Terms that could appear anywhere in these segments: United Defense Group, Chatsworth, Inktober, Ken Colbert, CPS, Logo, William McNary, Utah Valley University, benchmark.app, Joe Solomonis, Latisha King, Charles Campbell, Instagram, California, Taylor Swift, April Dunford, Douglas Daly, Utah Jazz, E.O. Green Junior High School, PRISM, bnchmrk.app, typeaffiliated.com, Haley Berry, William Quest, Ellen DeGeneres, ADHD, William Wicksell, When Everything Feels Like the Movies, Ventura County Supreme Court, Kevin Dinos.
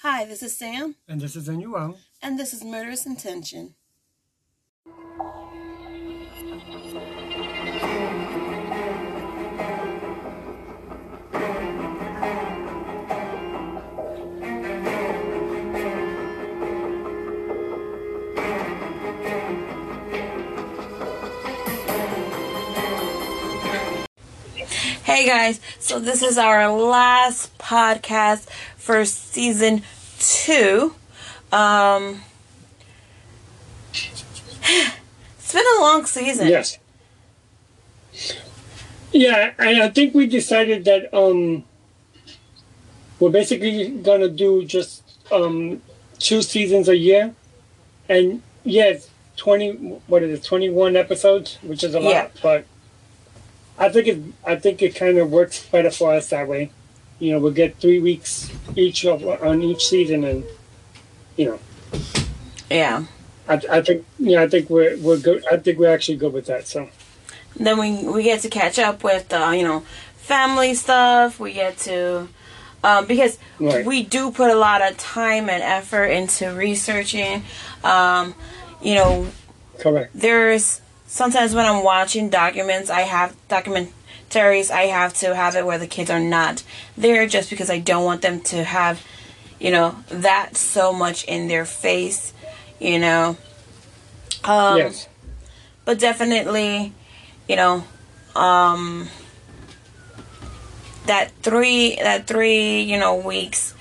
Hi, this is Sam. And this is Inuel. And this is Murderous Intention. Hey guys, so this is our last podcast for season 2. It's been a long season. Yes. Yeah, and I think we decided that we're basically going to do just 2 seasons a year. And yeah, 21 episodes, which is a lot, yeah. But I think it kind of works better for us that way. You know, we'll get 3 weeks on each season, and you know. Yeah. I think we're good. I think we're actually good with that. So. Then we get to catch up with family stuff. We get to because we do put a lot of time and effort into researching. Correct. There's. Sometimes when I'm watching documentaries, I have to have it where the kids are not there just because I don't want them to have, that so much in their face, Yes. But definitely, that three, weeks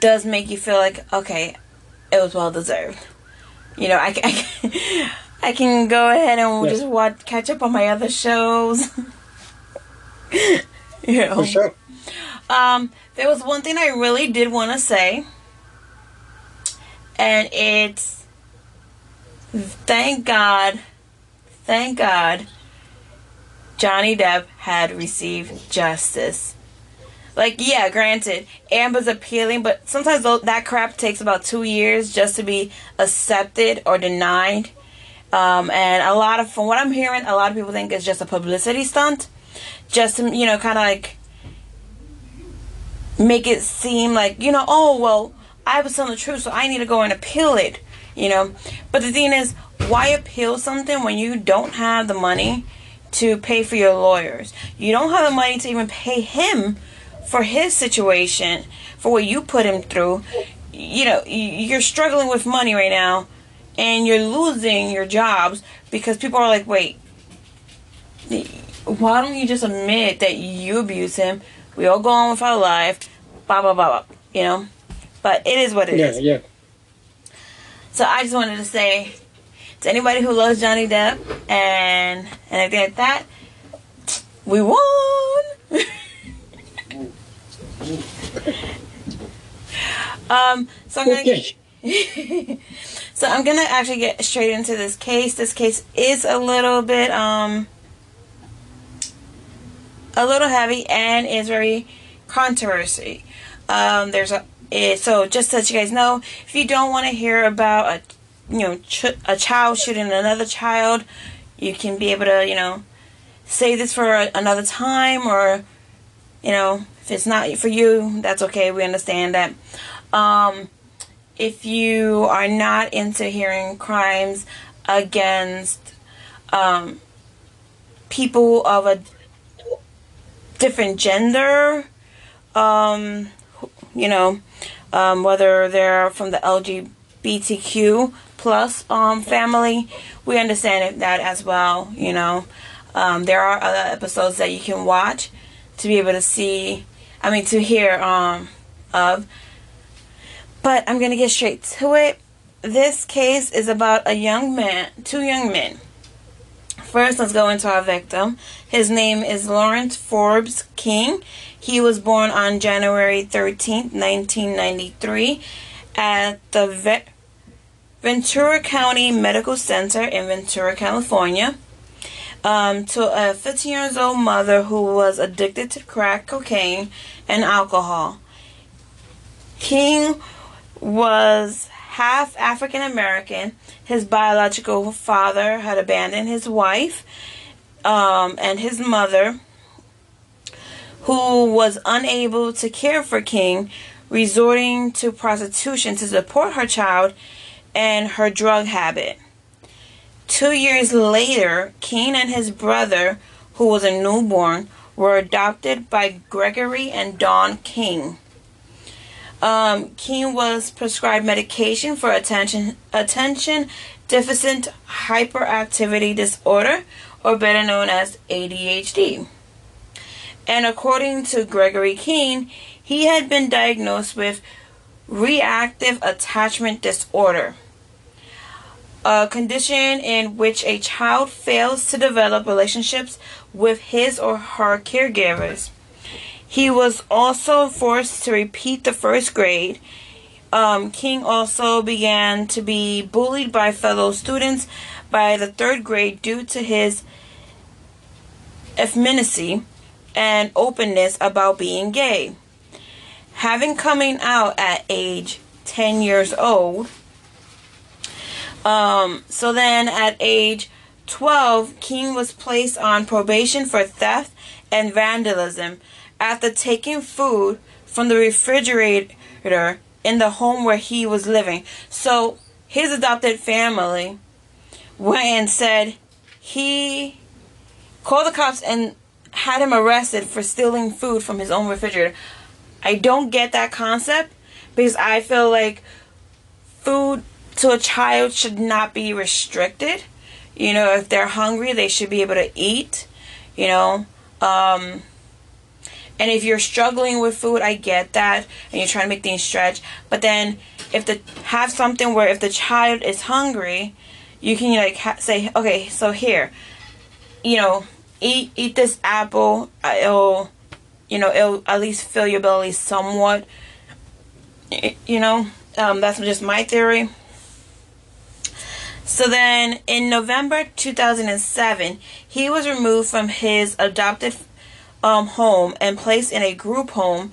does make you feel like, okay, it was well deserved. I can go ahead and we'll just catch up on my other shows. For sure. There was one thing I really did want to say, and it's thank God, Johnny Depp had received justice. Granted, Amber's appealing, but sometimes that crap takes about 2 years just to be accepted or denied. And from what I'm hearing, a lot of people think it's just a publicity stunt, just to, kind of make it seem like, oh, well, I was telling the truth, so I need to go and appeal it, But the thing is, why appeal something when you don't have the money to pay for your lawyers? You don't have the money to even pay him for his situation, for what you put him through. You're struggling with money right now. And you're losing your jobs because people are like, wait, why don't you just admit that you abuse him? We all go on with our life, blah, blah, blah, blah, But it is what it is. Yeah, yeah. So I just wanted to say to anybody who loves Johnny Depp and anything like that, we won! So I'm going to... So I'm going to actually get straight into this case. This case is a little bit, heavy and is very controversial. So just to let you guys know, if you don't want to hear about a child shooting another child, you can be able to, save this for another time, or, if it's not for you, that's okay. We understand that. If you are not into hearing crimes against people of a different gender, whether they're from the LGBTQ plus family, we understand that as well. There are other episodes that you can watch to be able to hear of. But I'm going to get straight to it. This case is about two young men. First, let's go into our victim. His name is Lawrence Fobes King. He was born on January 13th, 1993 at the Ventura County Medical Center in Ventura, California, to a 15-year-old mother who was addicted to crack cocaine and alcohol. King was half African American. His biological father had abandoned his wife and his mother, who was unable to care for King, resorting to prostitution to support her child and her drug habit. 2 years later, King and his brother, who was a newborn, were adopted by Gregory and Dawn King. King was prescribed medication for attention deficit hyperactivity disorder, or better known as ADHD. And according to Gregory King, he had been diagnosed with reactive attachment disorder, a condition in which a child fails to develop relationships with his or her caregivers. He was also forced to repeat the first grade. King also began to be bullied by fellow students by the third grade due to his effeminacy and openness about being gay. Having coming out at age 10 years old, so then at age 12, King was placed on probation for theft and vandalism after taking food from the refrigerator in the home where he was living. So his adopted family went and said he called the cops and had him arrested for stealing food from his own refrigerator. I don't get that concept, because I feel like food to a child should not be restricted. You know, if they're hungry, they should be able to eat, you know. And if you're struggling with food, I get that, and you're trying to make things stretch. But then if the have something where if the child is hungry, you can like say, okay, so here, you know, eat this apple. It'll, you know, it'll at least fill your belly somewhat. You know, that's just my theory. So then in November 2007, he was removed from his adopted home and placed in a group home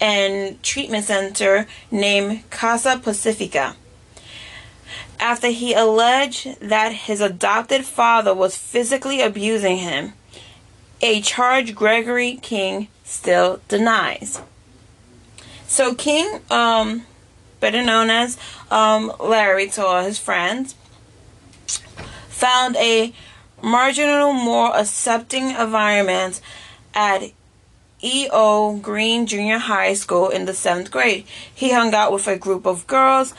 and treatment center named Casa Pacifica, after he alleged that his adopted father was physically abusing him, a charge Gregory King still denies. So King, better known as Larry to all his friends, found a marginal, more accepting environment at E.O. Green Junior High School in the 7th grade. He hung out with a group of girls,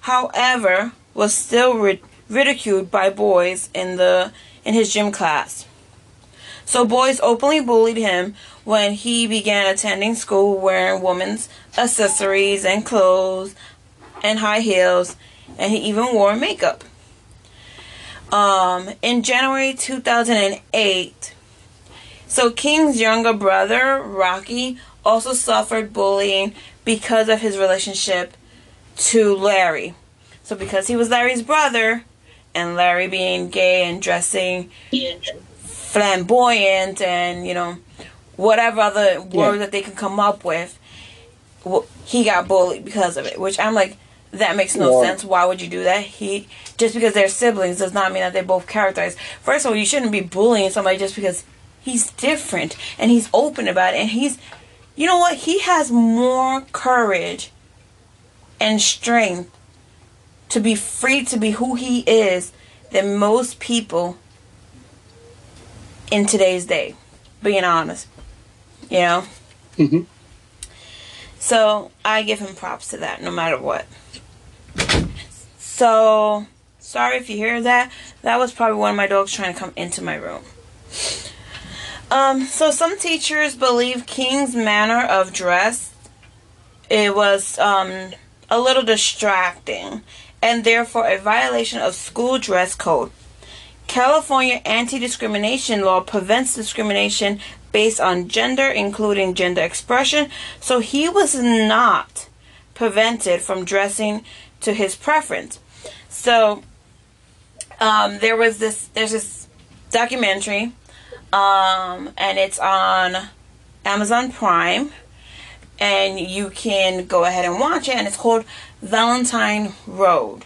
however, was still ridiculed by boys in his gym class. So boys openly bullied him when he began attending school wearing women's accessories and clothes and high heels, and he even wore makeup. In January 2008, so King's younger brother, Rocky, also suffered bullying because of his relationship to Larry. So because he was Larry's brother, and Larry being gay and dressing flamboyant and, you know, whatever other word that they can come up with, he got bullied because of it, which I'm like, that makes no sense. Why would you do that? He just because they're siblings does not mean that they're both characterized. First of all, you shouldn't be bullying somebody just because he's different and he's open about it, and he's, you know what, he has more courage and strength to be free to be who he is than most people in today's day, being honest, you know. Mm-hmm. So I give him props to that, no matter what. So sorry if you hear that. That was probably one of my dogs trying to come into my room. So some teachers believe King's manner of dress, it was a little distracting, and therefore a violation of school dress code. California anti-discrimination law prevents discrimination based on gender, including gender expression, so he was not prevented from dressing to his preference. So there's this documentary, and it's on Amazon Prime, and you can go ahead and watch it, and it's called Valentine Road.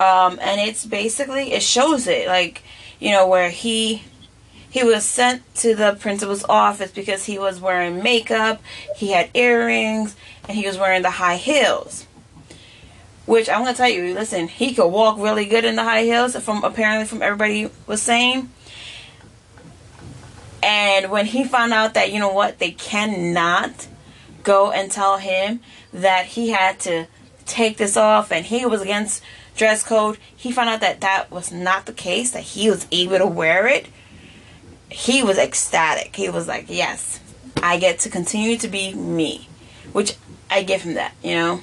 And it's basically, it shows it, like, you know, where he He was sent to the principal's office because he was wearing makeup, he had earrings, and he was wearing the high heels. Which I'm going to tell you, listen, he could walk really good in the high heels, apparently from everybody was saying. And when he found out that, you know what, they cannot go and tell him that he had to take this off and he was against dress code, he found out that that was not the case, that he was able to wear it. He was ecstatic. He was like, yes, I get to continue to be me. Which I give him that, you know.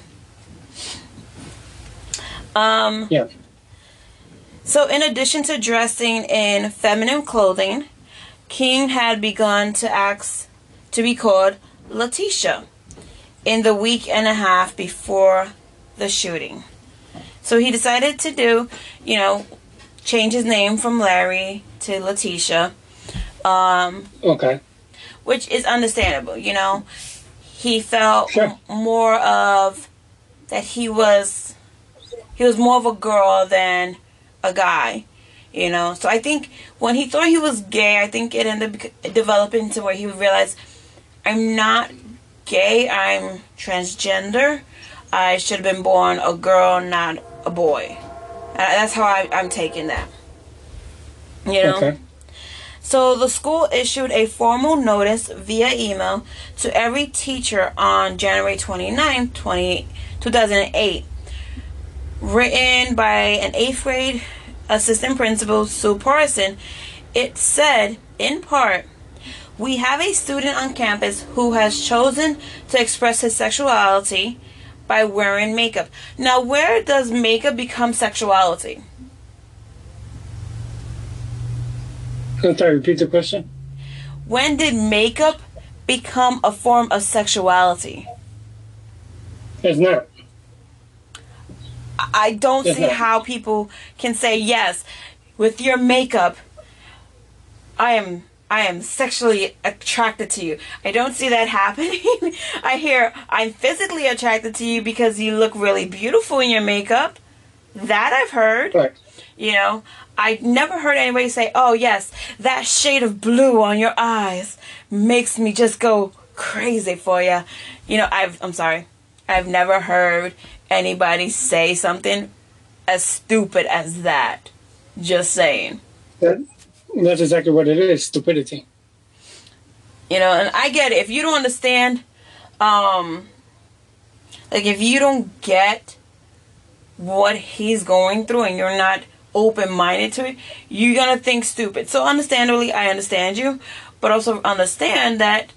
Yeah. So in addition to dressing in feminine clothing, King had begun to ask to be called Latisha in the week and a half before the shooting. So he decided to change his name from Larry to Latisha. Okay. Which is understandable, you know. He felt sure. More of that he was more of a girl than a guy, you know. So I think when he thought he was gay, I think it ended up developing to where he realized, I'm not gay, I'm transgender. I should have been born a girl, not a boy. That's how I'm taking that. You know? Okay. So the school issued a formal notice via email to every teacher on January 29, 2008. Written by an 8th grade assistant principal, Sue Parson, it said, in part, "We have a student on campus who has chosen to express his sexuality by wearing makeup." Now, where does makeup become sexuality? I'm sorry, repeat the question. When did makeup become a form of sexuality? It's not. I don't see how people can say, yes, with your makeup, I am sexually attracted to you. I don't see that happening. I hear I'm physically attracted to you because you look really beautiful in your makeup. That I've heard. Right. You know, I never heard anybody say, oh, yes, that shade of blue on your eyes makes me just go crazy for you. You know, I've never heard anybody say something as stupid as that. Just saying. That's exactly what it is, stupidity. You know, and I get it. If you don't understand, if you don't get what he's going through and you're not open-minded to it, you're going to think stupid. So understandably, I understand you, but also understand that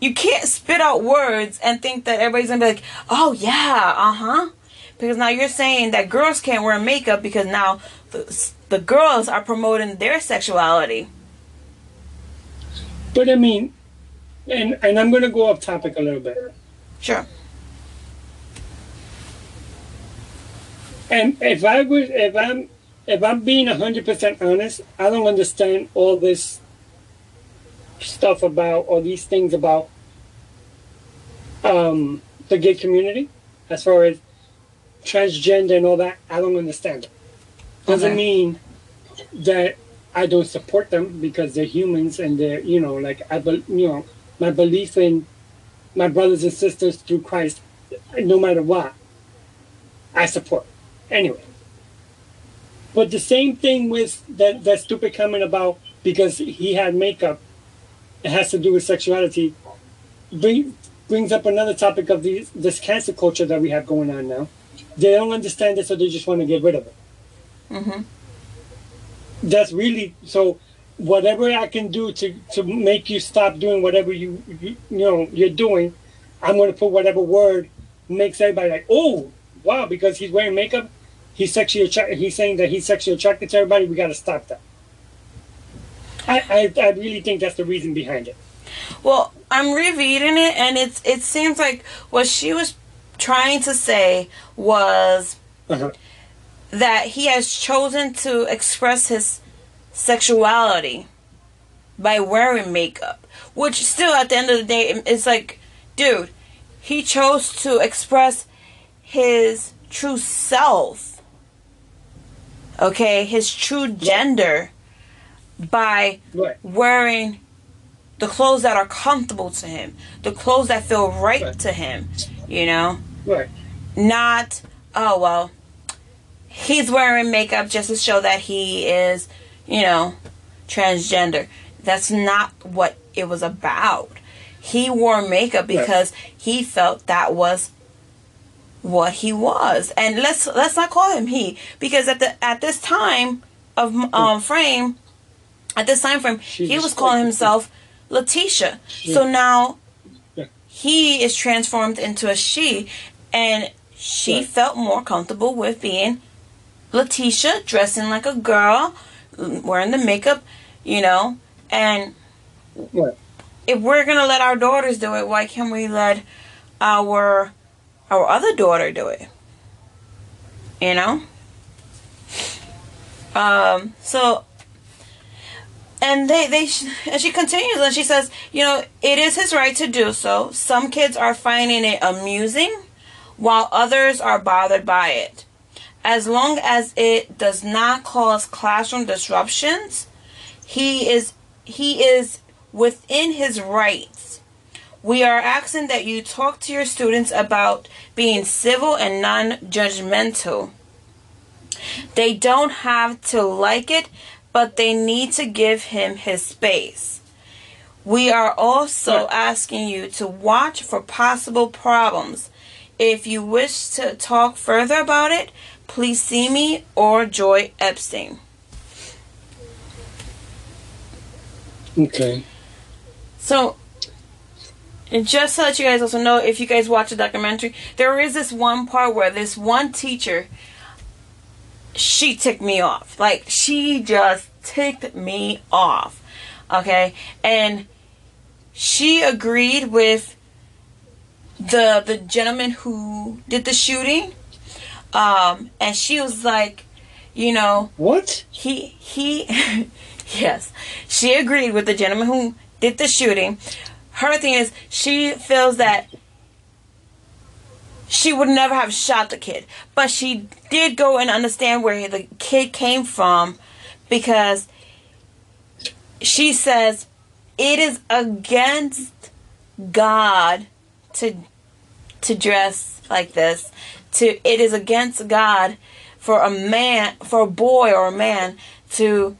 you can't spit out words and think that everybody's going to be like, oh, yeah, uh-huh. Because now you're saying that girls can't wear makeup because now the girls are promoting their sexuality. But I mean, and I'm going to go off topic a little bit. Sure. And if I'm being 100% honest, I don't understand all this stuff about all these things about the gay community as far as transgender and all that. I don't understand it. Doesn't mean that I don't support them because they're humans and they're, you know, like my belief in my brothers and sisters through Christ, no matter what, I support. Anyway, but the same thing with that stupid comment about because he had makeup, it has to do with sexuality, brings up another topic of this cancer culture that we have going on now. They don't understand it, so they just want to get rid of it. Mm-hmm. That's really, so whatever I can do to make you stop doing whatever you're doing, I'm going to put whatever word makes everybody like, oh, wow, because he's wearing makeup, he's saying that he's sexually attracted to everybody, we got to stop that. I really think that's the reason behind it. Well, I'm rereading it, and it seems like what she was trying to say was that he has chosen to express his sexuality by wearing makeup, which still, at the end of the day, it's like, dude, he chose to express his true self, okay, his true gender by wearing the clothes that are comfortable to him, the clothes that feel right to him, you know? Right. Not, oh, well, he's wearing makeup just to show that he is, you know, transgender. That's not what it was about. He wore makeup because he felt that was what he was. And let's not call him he, because at this time frame, he was calling himself Latisha. So now he is transformed into a she, and she felt more comfortable with being Latisha, dressing like a girl, wearing the makeup, you know. And if we're gonna let our daughters do it, why can't we let our other daughter do it? You know. And she continues, and she says, you know, it is his right to do so. Some kids are finding it amusing, while others are bothered by it. As long as it does not cause classroom disruptions, he is within his rights. We are asking that you talk to your students about being civil and non-judgmental. They don't have to like it, but they need to give him his space. We are also asking you to watch for possible problems. If you wish to talk further about it, please see me or Joy Epstein. Okay. So, and just to let you guys also know, if you guys watch the documentary, there is this one part where this one teacher, she ticked me off. Like, she just ticked me off. Okay? And she agreed with the gentleman who did the shooting. And she was like, you know, what? He yes. She agreed with the gentleman who did the shooting. Her thing is, she feels that she would never have shot the kid, but she did go and understand where the kid came from, because she says it is against God to dress like this. It is against God for a boy or a man to,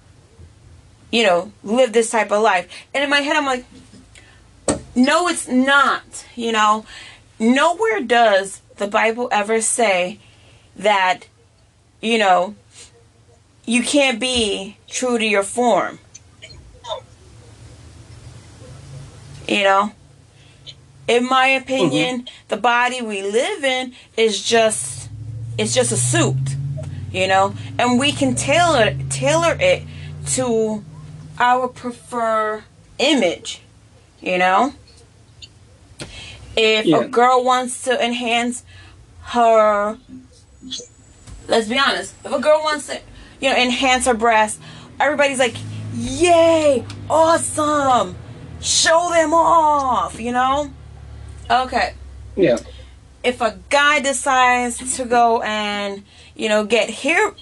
you know, live this type of life. And in my head I'm like, no, it's not, you know. Nowhere does the Bible ever say that, you know, you can't be true to your form. You know? In my opinion, the body we live in is just, it's just a suit, you know? And we can tailor it to our preferred image, you know? If a girl wants to enhance her, let's be honest, if a girl wants to, you know, enhance her breasts, everybody's like, yay, awesome, show them off, you know? Okay. Yeah. If a guy decides to go and, you know, get hair,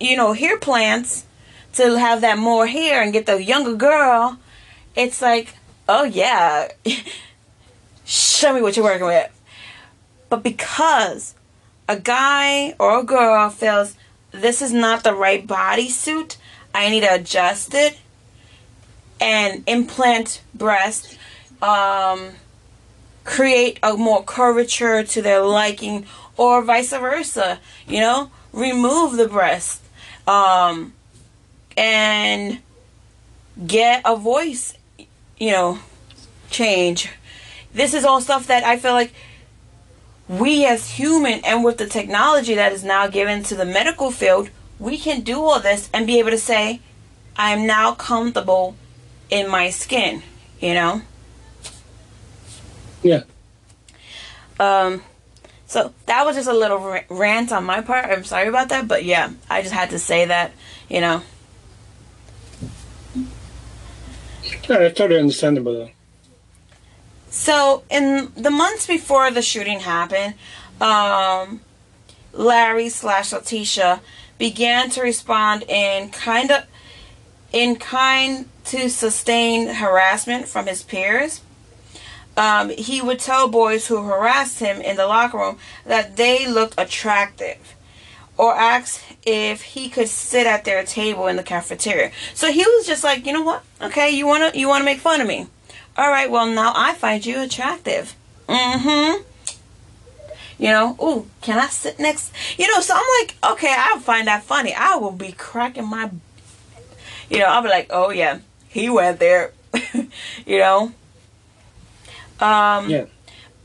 you know, hair plants to have that more hair and get the younger girl, it's like, oh yeah, show me what you're working with. But because a guy or a girl feels this is not the right bodysuit, I need to adjust it and implant breasts, create a more curvature to their liking, or vice versa, you know, remove the breast, and get a voice, you know, change. This is all stuff that I feel like we as human, and with the technology that is now given to the medical field, we can do all this and be able to say, I am now comfortable in my skin, you know? Yeah. So that was just a little rant on my part. I'm sorry about that, but yeah, I just had to say that, you know? No, that's totally understandable though. So, in the months before the shooting happened, Larry / Latisha began to respond in kind of in kind to sustain harassment from his peers. He would tell boys who harassed him in the locker room that they looked attractive, or asked if he could sit at their table in the cafeteria. So he was just like, you know what? Okay, you wanna make fun of me? All right, well, now I find you attractive. Mm-hmm. You know, ooh, can I sit next? You know, so I'm like, okay, I'll find that funny. I will be cracking my, you know, I'll be like, oh yeah, he went there, you know. Yeah.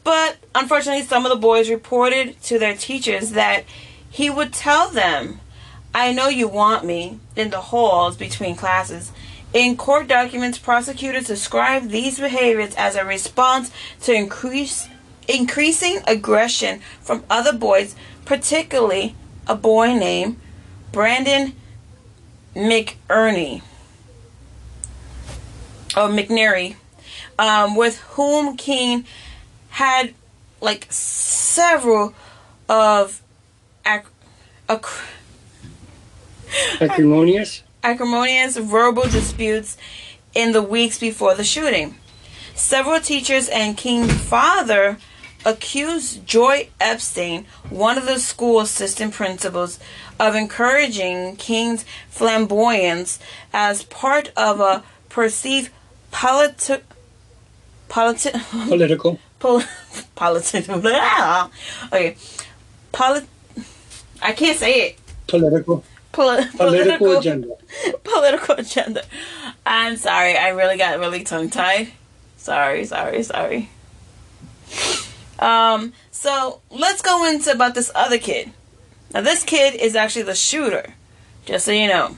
But unfortunately, some of the boys reported to their teachers that he would tell them, I know you want me, in the halls between classes. In court documents, prosecutors describe these behaviors as a response to increasing aggression from other boys, particularly a boy named Brandon McNary, with whom King had like several of acrimonious verbal disputes in the weeks before the shooting. Several teachers and King's father accused Joy Epstein, one of the school assistant principals, of encouraging King's flamboyance as part of a perceived political agenda. Political agenda. I'm sorry. I really got tongue-tied. Sorry. So let's go into about this other kid. Now, this kid is actually the shooter, just so you know.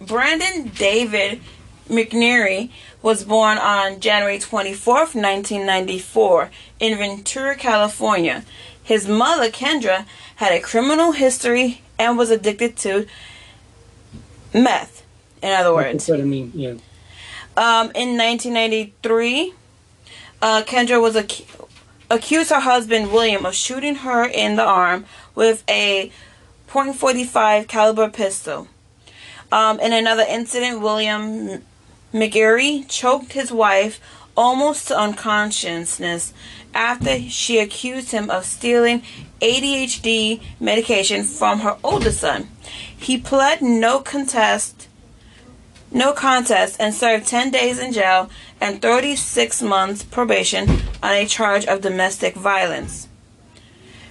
Brandon David McInerney was born on January 24th, 1994 in Ventura, California. His mother, Kendra, had a criminal history and was addicted to meth, in other words. That's what I mean, yeah. In 1993, Kendra was accused her husband, William, of shooting her in the arm with a .45 caliber pistol. In another incident, William McNary choked his wife almost to unconsciousness after she accused him of stealing ADHD medication from her older son. He pled no contest and served 10 days in jail and 36 months probation on a charge of domestic violence.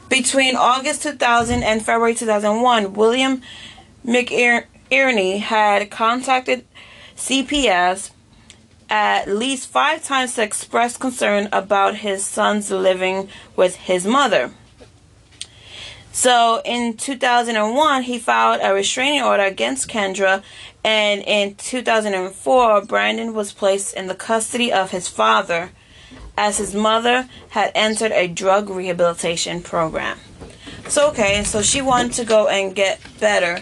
Between August 2000 and February 2001, William McInerney had contacted CPS at least 5 times to express concern about his son's living with his mother. So in 2001, he filed a restraining order against Kendra, and in 2004, Brandon was placed in the custody of his father, as his mother had entered a drug rehabilitation program. So, okay, so she wanted to go and get better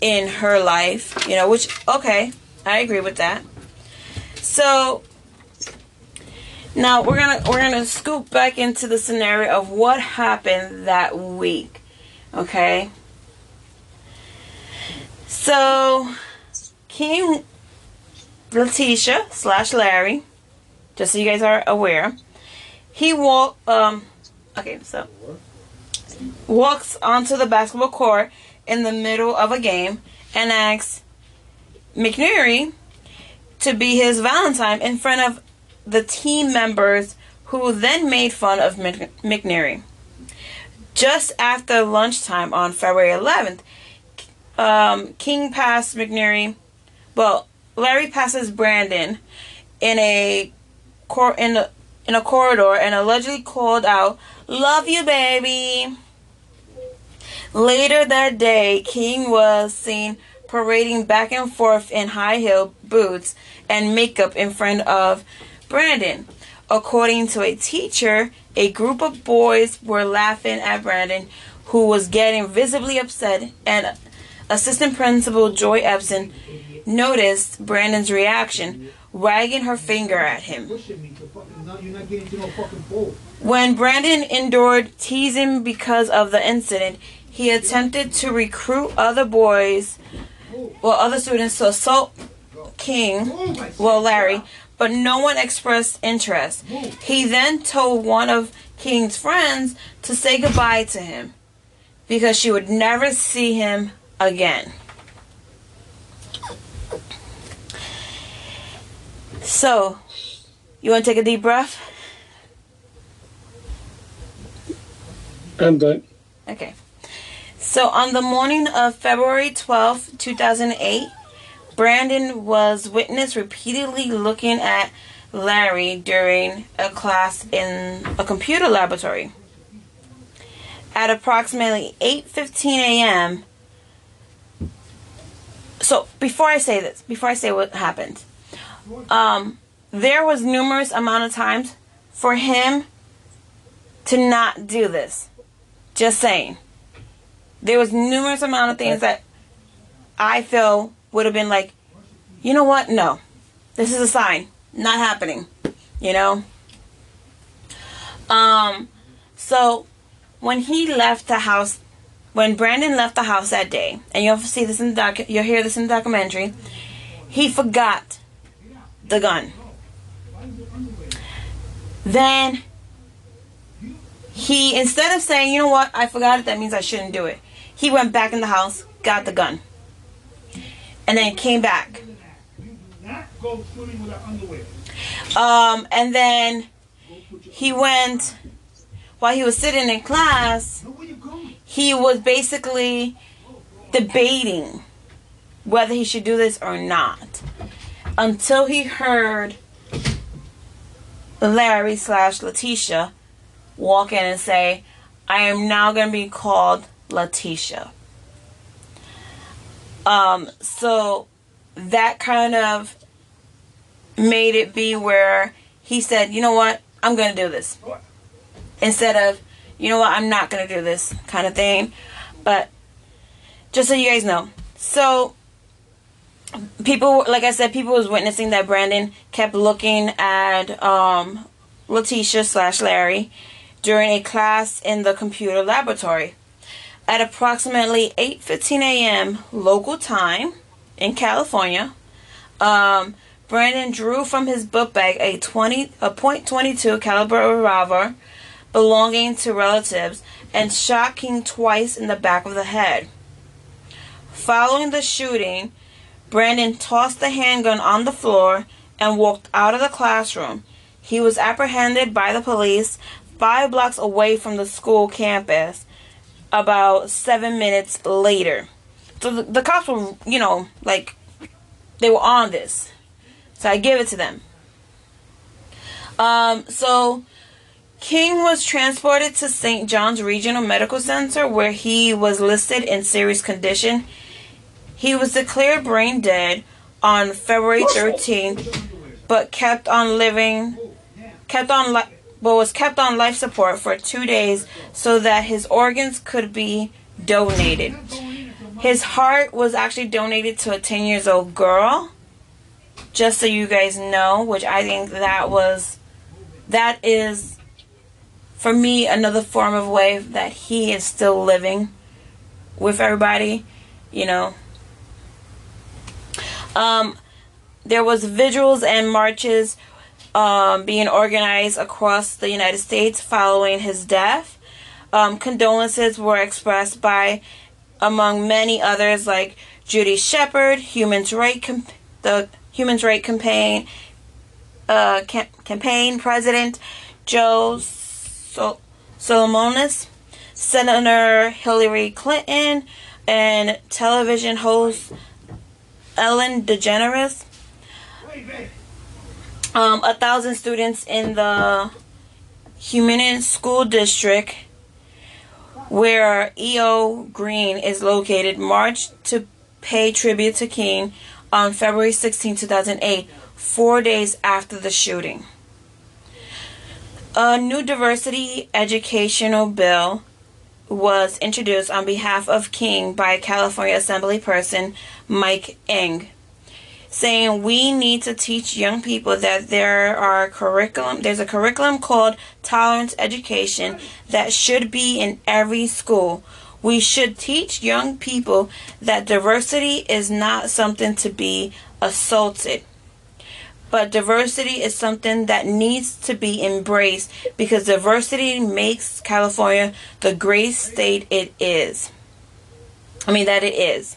in her life, you know, which, okay, I agree with that. So now we're gonna scoop back into the scenario of what happened that week, okay? So King, Latisha / Larry, just so you guys are aware, he walks onto the basketball court in the middle of a game and asks McNary to be his Valentine in front of the team members, who then made fun of McNary. Just after lunchtime on February 11th, King passed McNary. Well, Larry passes Brandon in a corridor and allegedly called out, "Love you, baby." Later that day, King was seen parading back and forth in high-heel boots and makeup in front of Brandon. According to a teacher, a group of boys were laughing at Brandon, who was getting visibly upset, and assistant principal Joy Epstein noticed Brandon's reaction, wagging her finger at him. When Brandon endured teasing because of the incident, he attempted to recruit other boys, well, other students to assault King, well, Larry, but no one expressed interest. He then told one of King's friends to say goodbye to him because she would never see him again. So, you want to take a deep breath? I'm done. Okay. So, on the morning of February 12, 2008, Brandon was witnessed repeatedly looking at Larry during a class in a computer laboratory. At approximately 8:15 a.m., so before I say what happened, there was numerous amount of times for him to not do this. Just saying. There was numerous amount of things that I feel would have been like, you know what? No. This is a sign. Not happening. You know? So, when Brandon left the house that day, and you'll hear this in the documentary, he forgot the gun. Then he, instead of saying, you know what, I forgot it, that means I shouldn't do it, he went back in the house, got the gun, and then came back. And then he went, while he was sitting in class, he was basically debating whether he should do this or not, until he heard Larry / Latisha walk in and say, I am now going to be called Latisha. So that kind of made it be where he said, you know what, I'm going to do this. Instead of, you know what, I'm not going to do this kind of thing. But just so you guys know. So people, like I said, people was witnessing that Brandon kept looking at Latisha / Larry during a class in the computer laboratory. At approximately 8:15 a.m. local time in California, Brandon drew from his book bag a .22 caliber revolver belonging to relatives and shot King twice in the back of the head. Following the shooting, Brandon tossed the handgun on the floor and walked out of the classroom. He was apprehended by the police 5 blocks away from the school campus about 7 minutes later. So the cops were, you know, like, they were on this. So I give it to them. So King was transported to St. John's Regional Medical Center, where he was listed in serious condition. He was declared brain dead on February 13th, but was kept on life support for 2 days so that his organs could be donated. His heart was actually donated to a 10-year-old girl, just so you guys know, which I think that is for me another form of way that he is still living with everybody, you know. There was vigils and marches being organized across the United States following his death. Condolences were expressed by, among many others, like Judy Shepard, the Human Rights Campaign campaign president, Joe Solomonis, Senator Hillary Clinton, and television host Ellen DeGeneres. 1,000 students in the Humanin School District, where E.O. Green is located, marched to pay tribute to King on February 16, 2008, 4 days after the shooting. A new diversity educational bill was introduced on behalf of King by California Assemblyperson Mike Eng, saying we need to teach young people that there's a curriculum called tolerance education that should be in every school. We should teach young people that diversity is not something to be assaulted, but diversity is something that needs to be embraced, because diversity makes California the great state it is. I mean, that it is.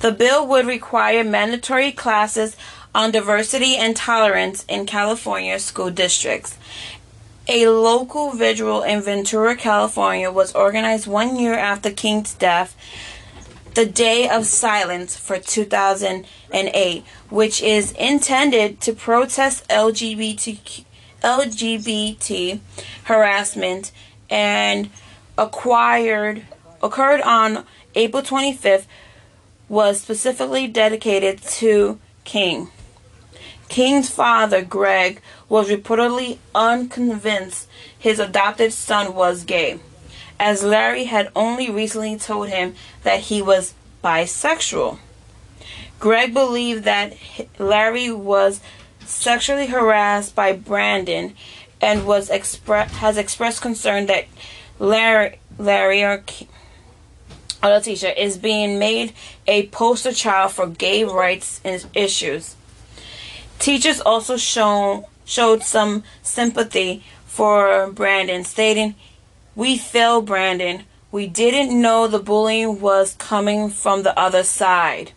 The bill would require mandatory classes on diversity and tolerance in California school districts. A local vigil in Ventura, California was organized 1 year after King's death, the Day of Silence for 2008, which is intended to protest LGBT harassment, and occurred on April 25th, was specifically dedicated to King. King's father, Greg, was reportedly unconvinced his adopted son was gay, as Larry had only recently told him that he was bisexual. Greg believed that Larry was sexually harassed by Brandon and has expressed concern that Larry or Latisha is being made a poster child for gay rights issues. Teachers also showed some sympathy for Brandon, stating, "We failed Brandon. We didn't know the bullying was coming from the other side."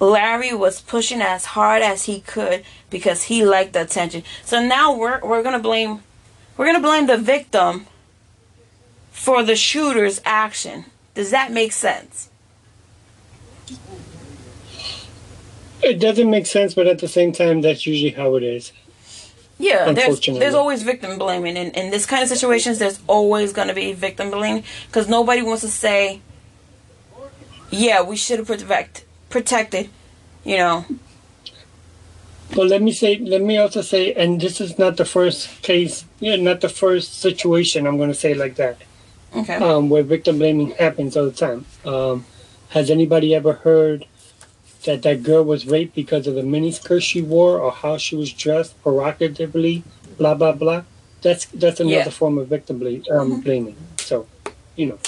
Larry was pushing as hard as he could because he liked the attention. So now we're gonna blame the victim for the shooter's action. Does that make sense? It doesn't make sense, but at the same time, that's usually how it is. Yeah, there's always victim blaming. In this kind of situations, there's always going to be victim blaming, because nobody wants to say, yeah, we should have protected, you know. But let me also say, and this is not the first case, not the first situation, I'm going to say like that. Okay. Where victim blaming happens all the time. Has anybody ever heard that that girl was raped because of the miniskirt she wore or how she was dressed provocatively, blah, blah, blah? That's another form of victim blaming. So, you know.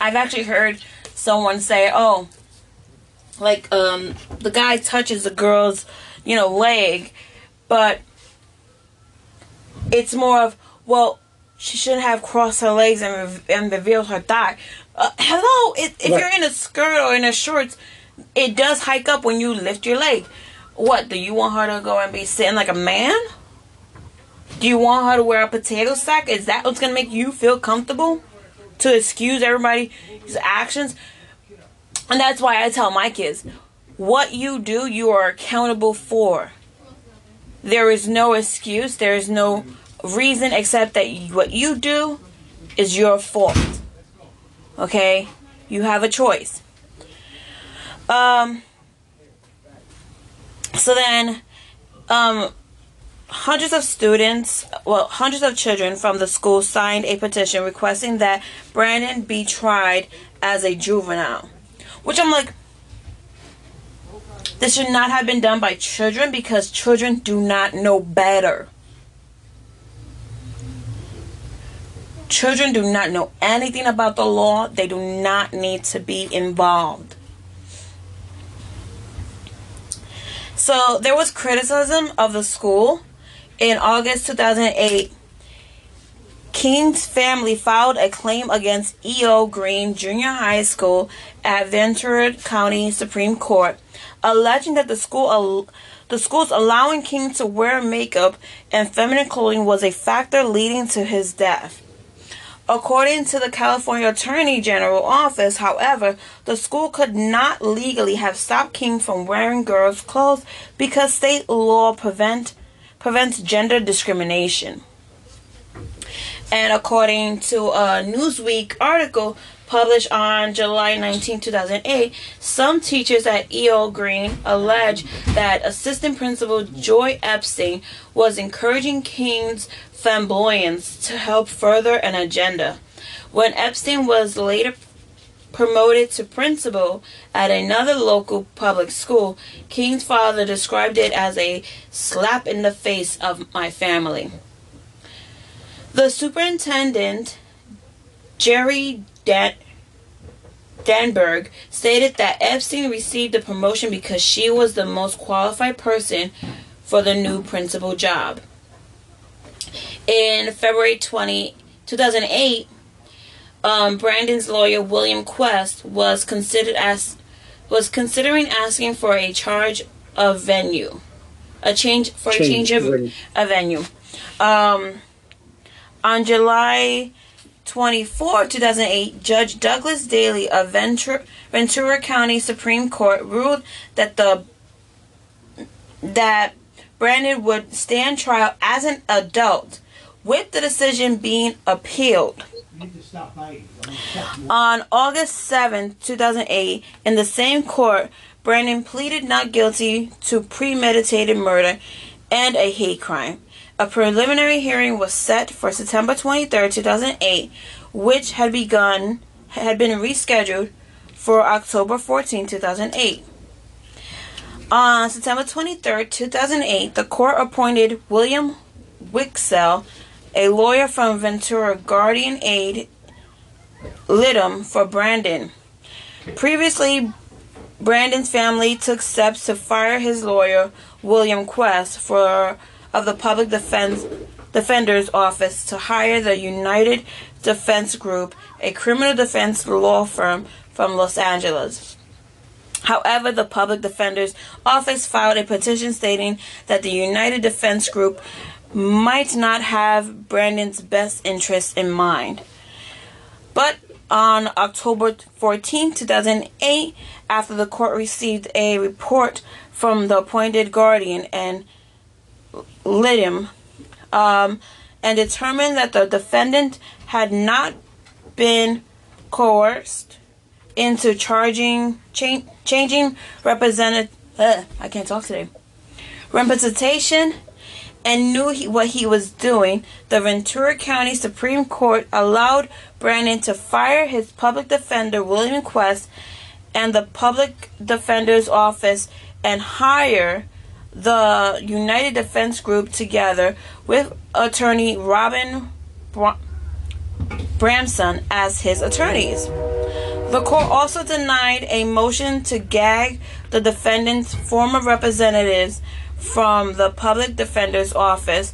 I've actually heard someone say, oh, like the guy touches the girl's, leg, but it's more of, well, she shouldn't have crossed her legs and revealed her thigh. Hello, if you're in a skirt or in a shorts, it does hike up when you lift your leg. What, do you want her to go and be sitting like a man? Do you want her to wear a potato sack? Is that what's going to make you feel comfortable? To excuse everybody's actions? And that's why I tell my kids, what you do, you are accountable for. There is no excuse. There is no reason except that what you do is your fault. Okay? You have a choice. So then, hundreds of children from the school signed a petition requesting that Brandon be tried as a juvenile. Which I'm like, this should not have been done by children, because children do not know better. Children do not know anything about the law. They do not need to be involved. So there was criticism of the school. In August 2008, King's family filed a claim against E.O. Green Junior High School at Ventura County Supreme Court, alleging that the school's allowing King to wear makeup and feminine clothing was a factor leading to his death. According to the California Attorney General's office, however, the school could not legally have stopped King from wearing girls' clothes because state law prevents gender discrimination. And according to a Newsweek article published on July 19, 2008, some teachers at E.O. Green allege that Assistant Principal Joy Epstein was encouraging King's flamboyance to help further an agenda. When Epstein was later Promoted to principal at another local public school, King's father described it as a slap in the face of my family. The superintendent, Jerry Danberg, stated that Epstein received the promotion because she was the most qualified person for the new principal job. In February 2008, Brandon's lawyer, William Quest, was considering asking for a charge of venue, a change of venue. On July 24, 2008, Judge Douglas Daly of Ventura County Supreme Court ruled that that Brandon would stand trial as an adult, with the decision being appealed. On August 7, 2008, in the same court, Brandon pleaded not guilty to premeditated murder and a hate crime. A preliminary hearing was set for September 23, 2008, which had been rescheduled for October 14, 2008. On September 23, 2008, the court appointed William Wicksell, a lawyer from Ventura Guardian Ad Litem, for Brandon. Previously, Brandon's family took steps to fire his lawyer, William Quest, of the Public Defender's Office, to hire the United Defense Group, a criminal defense law firm from Los Angeles. However, the Public Defender's Office filed a petition stating that the United Defense Group might not have Brandon's best interests in mind. But on October 14, 2008, after the court received a report from the appointed guardian and litem and determined that the defendant had not been coerced into changing representation and knew what he was doing, the Ventura County Supreme Court allowed Brandon to fire his public defender, William Quest, and the Public Defender's Office, and hire the United Defense Group together with attorney Robin Bramson as his attorneys. The court also denied a motion to gag the defendant's former representatives from the Public Defender's Office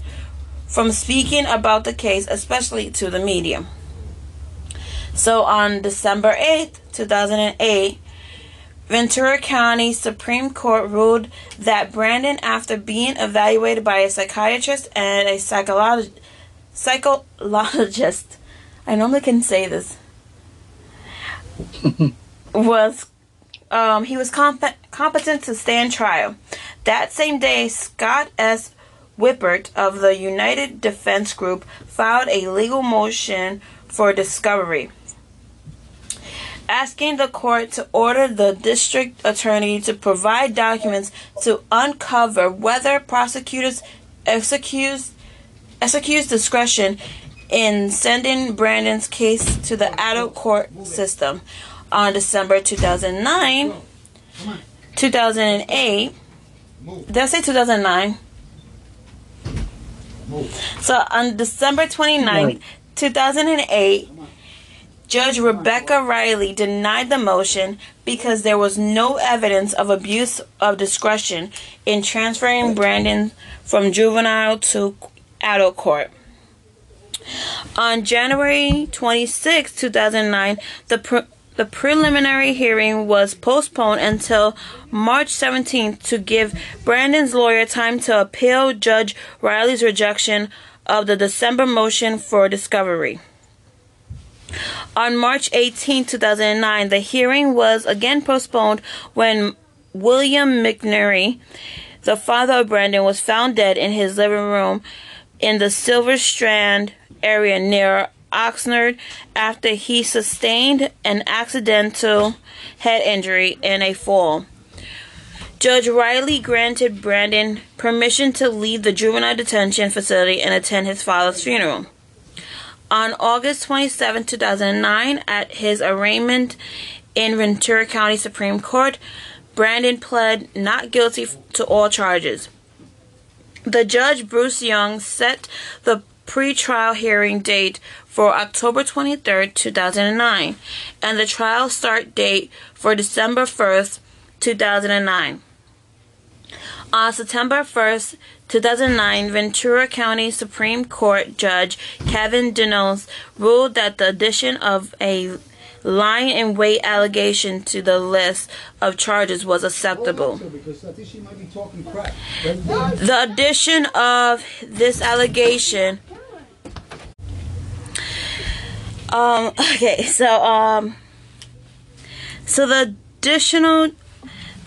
from speaking about the case, especially to the media. So on December 8th, 2008, Ventura County Supreme Court ruled that Brandon, after being evaluated by a psychiatrist and a psychologist, I normally can say this, was competent to stand trial. That same day, Scott S. Whippert of the United Defense Group filed a legal motion for discovery, asking the court to order the district attorney to provide documents to uncover whether prosecutors exercised discretion in sending Brandon's case to the adult court system. On December 2008, did I say 2009? So on December 29th, 2008, Judge Rebecca Riley denied the motion because there was no evidence of abuse of discretion in transferring Brandon from juvenile to adult court. On January 26, 2009, the preliminary hearing was postponed until March 17th to give Brandon's lawyer time to appeal Judge Riley's rejection of the December motion for discovery. On March 18, 2009, the hearing was again postponed when William McNary, the father of Brandon, was found dead in his living room in the Silver Strand area near Oxnard after he sustained an accidental head injury in a fall. Judge Riley granted Brandon permission to leave the juvenile detention facility and attend his father's funeral. On August 27, 2009, at his arraignment in Ventura County Supreme Court, Brandon pled not guilty to all charges. The judge, Bruce Young, set the pre-trial hearing date for October 23, 2009, and the trial start date for December 1, 2009. On September 1, 2009, Ventura County Supreme Court Judge Kevin Dinos ruled that the addition of a lying in wait allegation to the list of charges was acceptable. The addition of this allegation. The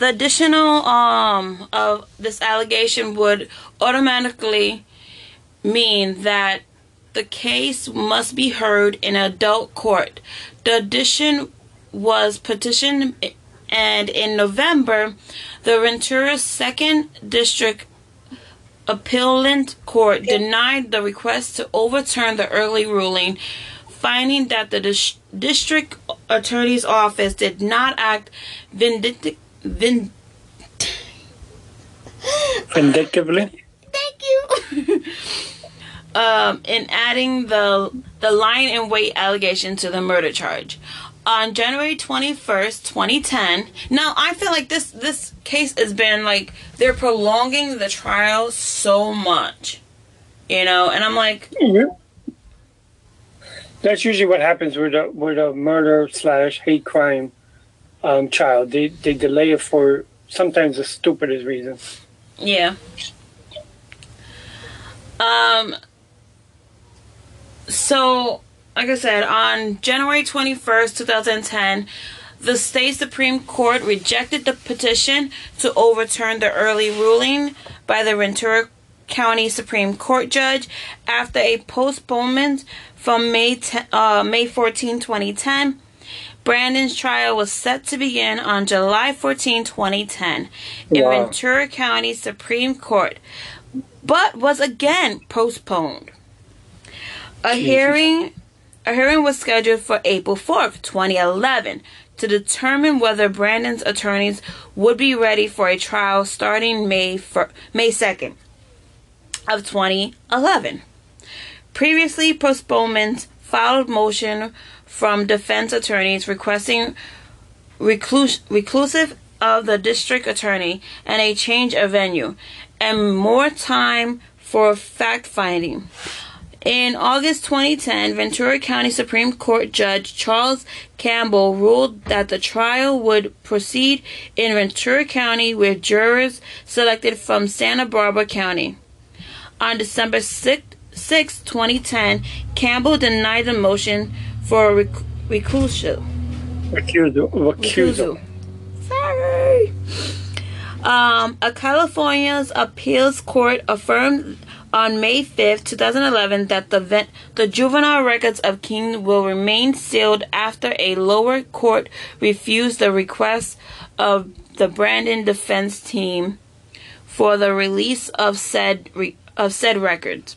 additional of this allegation would automatically mean that the case must be heard in adult court. The addition was petitioned, and in November, the Ventura 2nd District Appellate Court denied the request to overturn the early ruling, finding that the District Attorney's Office did not act vindictively. Thank you. In adding the lying in wait allegation to the murder charge. On January 21st, 2010. Now I feel like this case has been like they're prolonging the trial so much, you know, and I'm like, mm-hmm. That's usually what happens with a murder/hate crime. Child, they delay it for sometimes the stupidest reasons. Yeah. So, like I said, on January 21st, 2010, the state Supreme Court rejected the petition to overturn the early ruling by the Ventura County Supreme Court judge after a postponement from May 14, 2010. Brandon's trial was set to begin on July 14, 2010 in Ventura County Supreme Court, but was again postponed. A hearing was scheduled for April 4, 2011 to determine whether Brandon's attorneys would be ready for a trial starting May 2nd of 2011. Previously, postponements filed motion from defense attorneys requesting reclusive of the district attorney and a change of venue and more time for fact-finding. In August 2010, Ventura County Supreme Court Judge Charles Campbell ruled that the trial would proceed in Ventura County with jurors selected from Santa Barbara County. On December 6, 2010, Campbell denied the motion for recusal. Sorry. A California's appeals court affirmed on May 5, 2011, that the juvenile records of King will remain sealed after a lower court refused the request of the Brandon defense team for the release of said records.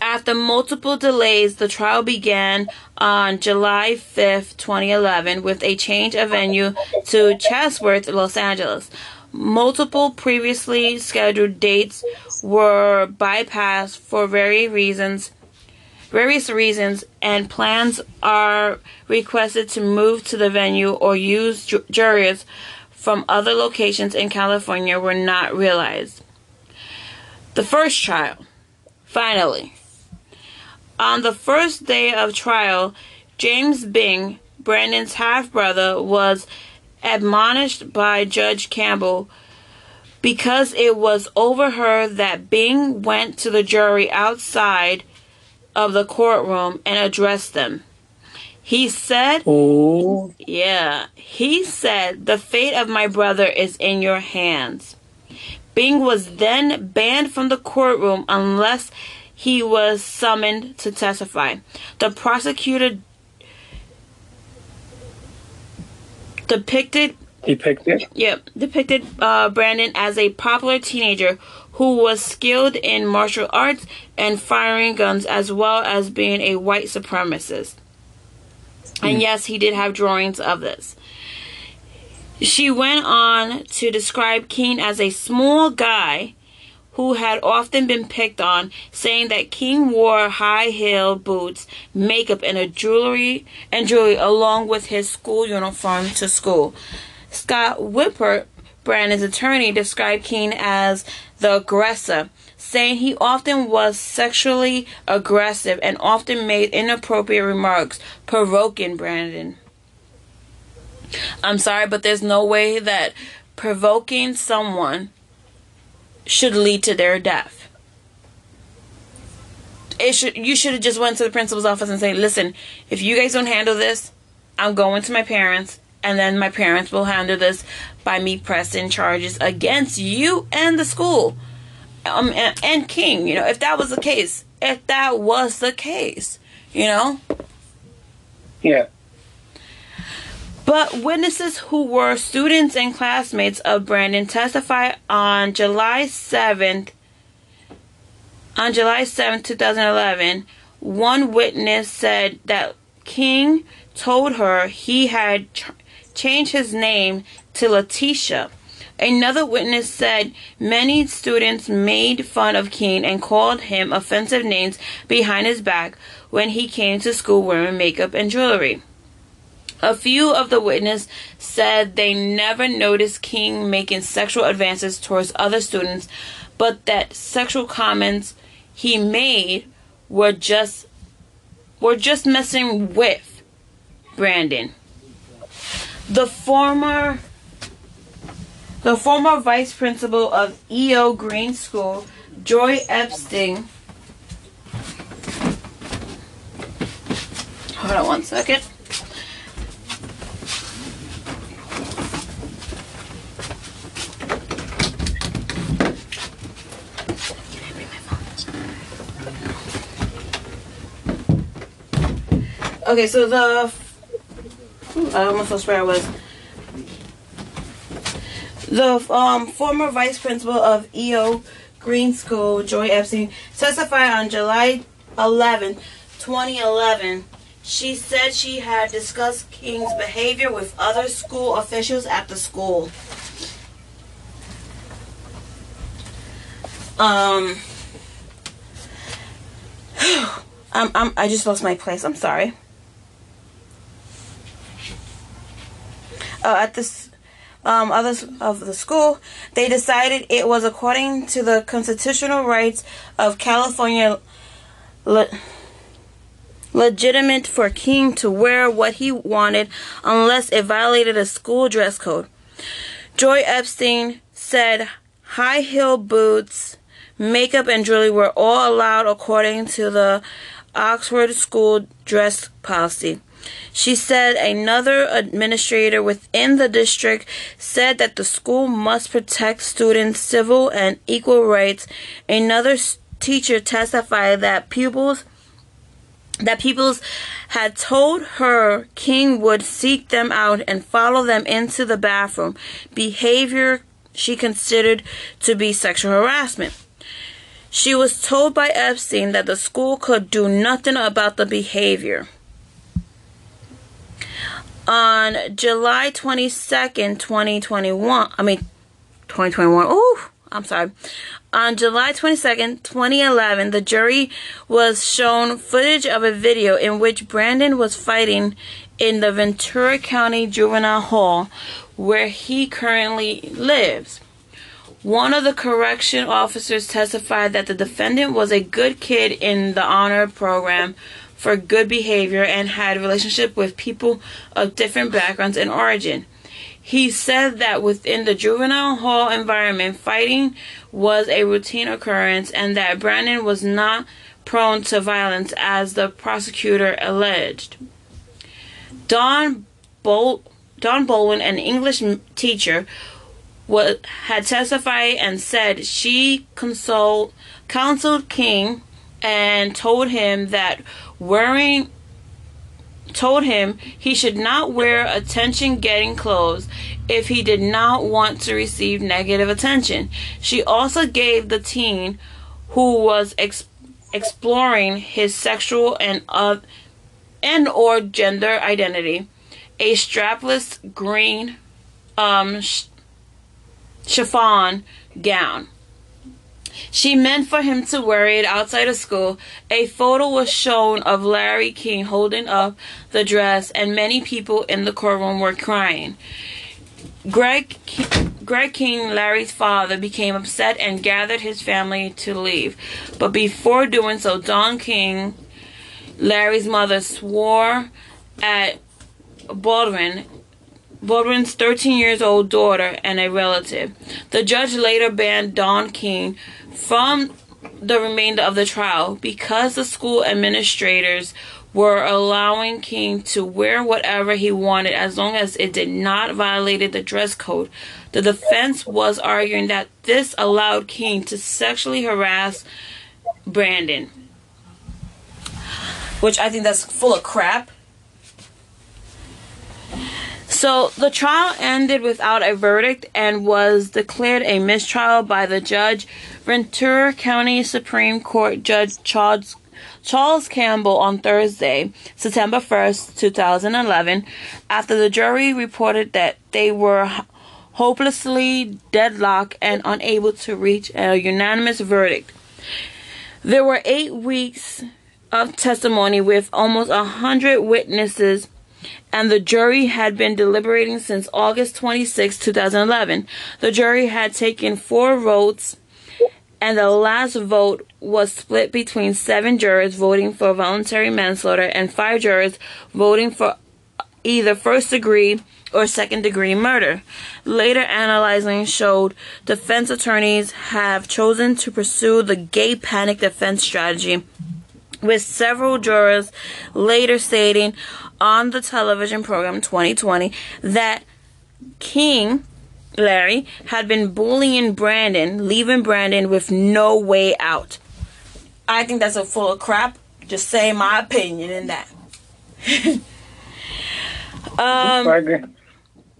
After multiple delays, the trial began on July 5, 2011, with a change of venue to Chatsworth, Los Angeles. Multiple previously scheduled dates were bypassed for various reasons, and plans are requested to move to the venue or use jurors from other locations in California were not realized. The first trial, finally. On the first day of trial, James Bing, Brandon's half-brother, was admonished by Judge Campbell because it was overheard that Bing went to the jury outside of the courtroom and addressed them. He said, he said, "The fate of my brother is in your hands." Bing was then banned from the courtroom unless he was summoned to testify. The prosecutor depicted Brandon as a popular teenager who was skilled in martial arts and firing guns, as well as being a white supremacist. And yes, he did have drawings of this. She went on to describe King as a small guy who had often been picked on, saying that King wore high-heeled boots, makeup, and jewelry along with his school uniform to school. Scott Whippert, Brandon's attorney, described King as the aggressor, saying he often was sexually aggressive and often made inappropriate remarks, provoking Brandon. I'm sorry, but there's no way that provoking someone should lead to their death. You should have just went to the principal's office and say, listen, if you guys don't handle this, I'm going to my parents, and then my parents will handle this by me pressing charges against you and the school and King. You know, if that was the case, you know? Yeah. But witnesses who were students and classmates of Brandon testified on July 7th, 2011, one witness said that King told her he had changed his name to Latisha. Another witness said many students made fun of King and called him offensive names behind his back when he came to school wearing makeup and jewelry. A few of the witnesses said they never noticed King making sexual advances towards other students, but that sexual comments he made were just messing with Brandon. The former vice principal of E.O. Green School, Joy Epstein. Hold on one second. Okay, so the former vice principal of E.O. Green School, Joy Epstein, testified on July 11, 2011. She said she had discussed King's behavior with other school officials at the school. I just lost my place. I'm sorry. At this others of the school, they decided it was according to the constitutional rights of California legitimate for King to wear what he wanted unless it violated a school dress code. Joy Epstein said high heel boots, makeup, and jewelry were all allowed according to the Oxford school dress policy. She said another administrator within the district said that the school must protect students' civil and equal rights. Another teacher testified that pupils had told her King would seek them out and follow them into the bathroom, behavior she considered to be sexual harassment. She was told by Epstein that the school could do nothing about the behavior. On July 22nd, 2021. Oh, I'm sorry. On July 22nd, 2011, the jury was shown footage of a video in which Brandon was fighting in the Ventura County Juvenile Hall, where he currently lives. One of the correction officers testified that the defendant was a good kid in the honor program for good behavior and had a relationship with people of different backgrounds and origin. He said that within the juvenile hall environment, fighting was a routine occurrence and that Brandon was not prone to violence, as the prosecutor alleged. Don Bolin, an English teacher, had testified and said she counseled King and told him that wearing told him he should not wear attention-getting clothes if he did not want to receive negative attention. She also gave the teen, who was exploring his sexual and/or gender identity, a strapless green chiffon gown. She meant for him to wear it outside of school. A photo was shown of Larry King holding up the dress, and many people in the courtroom were crying. Greg King, Larry's father, became upset and gathered his family to leave. But before doing so, Dawn King, Larry's mother, swore at Baldwin's 13-year-old daughter and a relative. The judge later banned Dawn King from the remainder of the trial because the school administrators were allowing King to wear whatever he wanted as long as it did not violate the dress code. The defense was arguing that this allowed King to sexually harass Brandon, which I think that's full of crap. So the trial ended without a verdict and was declared a mistrial by the judge, Ventura County Supreme Court Judge Charles Campbell, on Thursday, September 1st, 2011, after the jury reported that they were hopelessly deadlocked and unable to reach a unanimous verdict. There were 8 weeks of testimony with almost 100 witnesses, and the jury had been deliberating since August 26, 2011. The jury had taken 4 votes, and the last vote was split between 7 jurors voting for voluntary manslaughter and 5 jurors voting for either first-degree or second-degree murder. Later analyzing showed defense attorneys have chosen to pursue the gay panic defense strategy, with several jurors later stating on the television program 2020 that King, Larry, had been bullying Brandon, leaving Brandon with no way out. I think that's a full of crap. Just saying my opinion in that.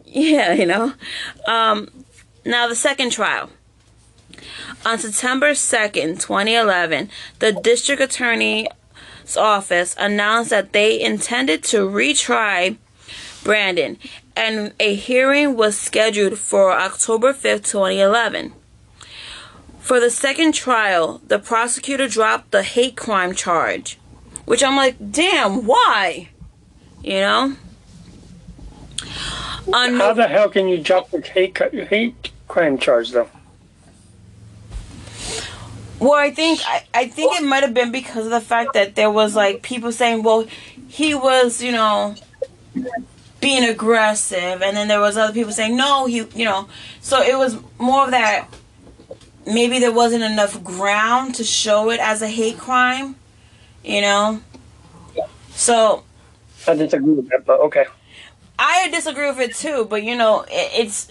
Yeah, you know. Now the second trial. On September 2nd, 2011, the district attorney's office announced that they intended to retry Brandon, and a hearing was scheduled for October 5th, 2011. For the second trial, the prosecutor dropped the hate crime charge, which I'm like, damn, why? You know? How the hell can you drop the hate crime charge, though? Well, I think it might have been because of the fact that there was, like, people saying, well, he was, you know, being aggressive. And then there was other people saying, no, he, you know. So it was more of that maybe there wasn't enough ground to show it as a hate crime, you know. So I disagree with that, but okay. I disagree with it, too. But, you know, it's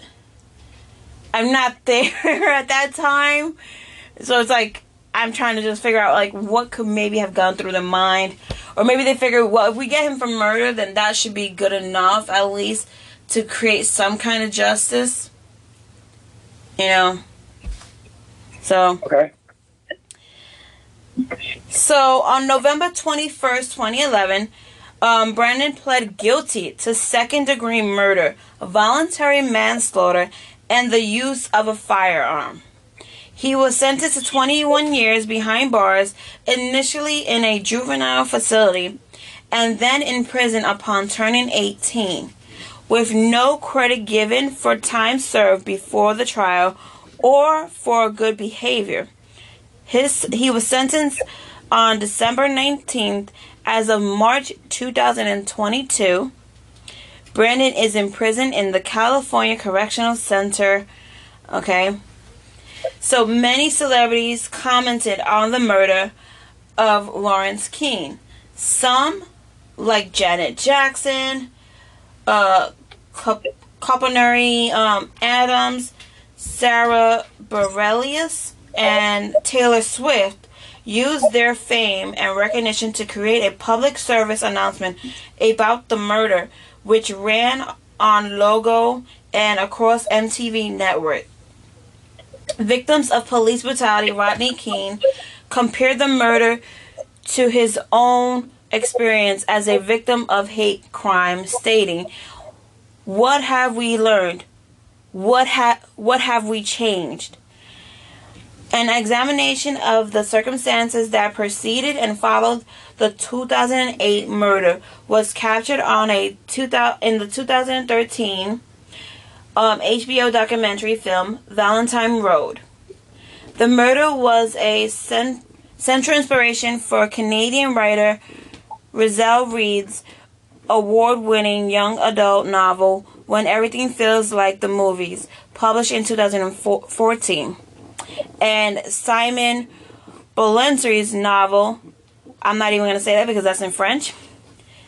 I'm not there at that time. So it's like, I'm trying to just figure out, like, what could maybe have gone through their mind. Or maybe they figured, well, if we get him for murder, then that should be good enough, at least, to create some kind of justice. You know? So. Okay. So, on November 21st, 2011, Brandon pled guilty to second-degree murder, voluntary manslaughter, and the use of a firearm. He was sentenced to 21 years behind bars, initially in a juvenile facility, and then in prison upon turning 18, with no credit given for time served before the trial or for good behavior. He was sentenced on December 19th. As of March 2022, Brandon is in prison in the California Correctional Center, okay? So many celebrities commented on the murder of Lawrence King. Some, like Janet Jackson, Copaneri Adams, Sarah Bareilles, and Taylor Swift, used their fame and recognition to create a public service announcement about the murder, which ran on Logo and across MTV Network. Victims of police brutality, Rodney King compared the murder to his own experience as a victim of hate crime, stating, "What have we learned? What have we changed?" An examination of the circumstances that preceded and followed the 2008 murder was captured on in the 2013 HBO documentary film Valentine Road. The murder was a central inspiration for Canadian writer Roselle Reed's award-winning young adult novel When Everything Feels Like the Movies, published in 2014, and Simon Bollensy's novel, I'm not even going to say that because that's in French,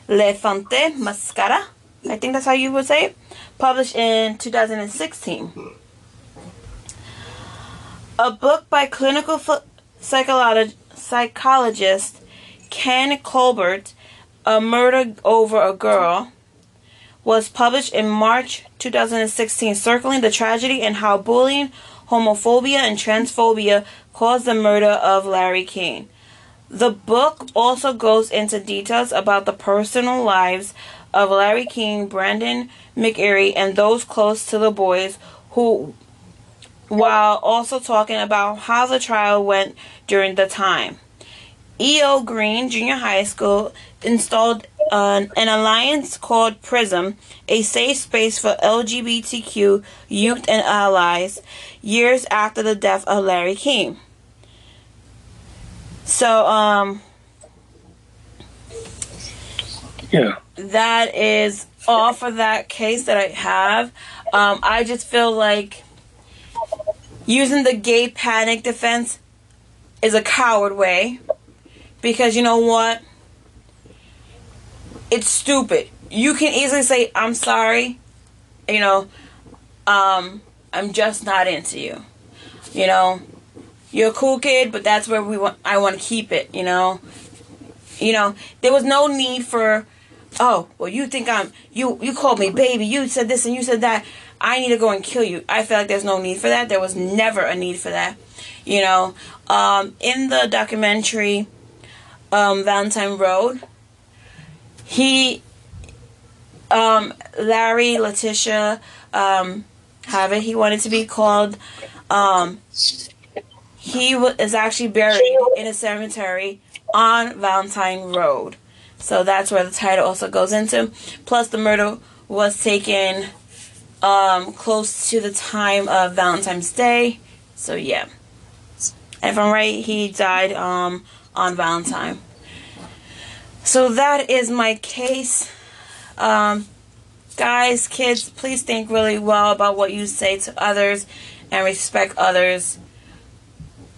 Le Fante Mascara, I think that's how you would say it, published in 2016. A book by clinical psychologist Ken Colbert, A Murder Over a Girl, was published in March 2016, circling the tragedy and how bullying, homophobia, and transphobia caused the murder of Larry King. The book also goes into details about the personal lives of Larry King, Brandon McInerney, and those close to the boys, who, while also talking about how the trial went during the time. E.O. Green Junior High School installed an alliance called PRISM, a safe space for LGBTQ youth and allies, years after the death of Larry King. So, yeah. That is all for that case that I have. I just feel like using the gay panic defense is a coward way, because you know what? It's stupid. You can easily say, I'm sorry, you know, I'm just not into you. You know, you're a cool kid, but that's where I want to keep it, you know. You know, there was no need for, oh, well, you think you called me baby, you said this and you said that, I need to go and kill you. I feel like there's no need for that. There was never a need for that, you know. In the documentary, Valentine Road, Larry, Latisha, Havett, he wanted to be called, is actually buried in a cemetery on Valentine Road. So that's where the title also goes into. Plus, the murder was taken close to the time of Valentine's Day. So, yeah. If I'm right, he died on Valentine. So that is my case. Guys, kids, please think really well about what you say to others and respect others'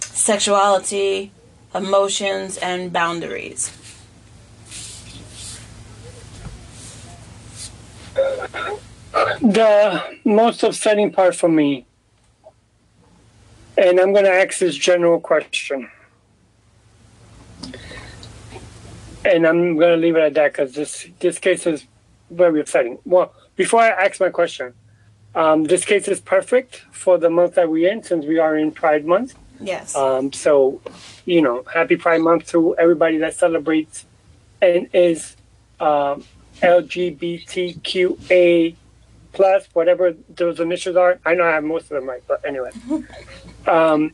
sexuality, emotions, and boundaries. The most upsetting part for me, and I'm going to ask this general question, and I'm going to leave it at that because this case is very upsetting. Well, before I ask my question, this case is perfect for the month that we're in, since we are in Pride Month. Yes. So, you know, happy Pride Month to everybody that celebrates and is LGBTQA+, whatever those initials are. I know I have most of them right, but anyway. And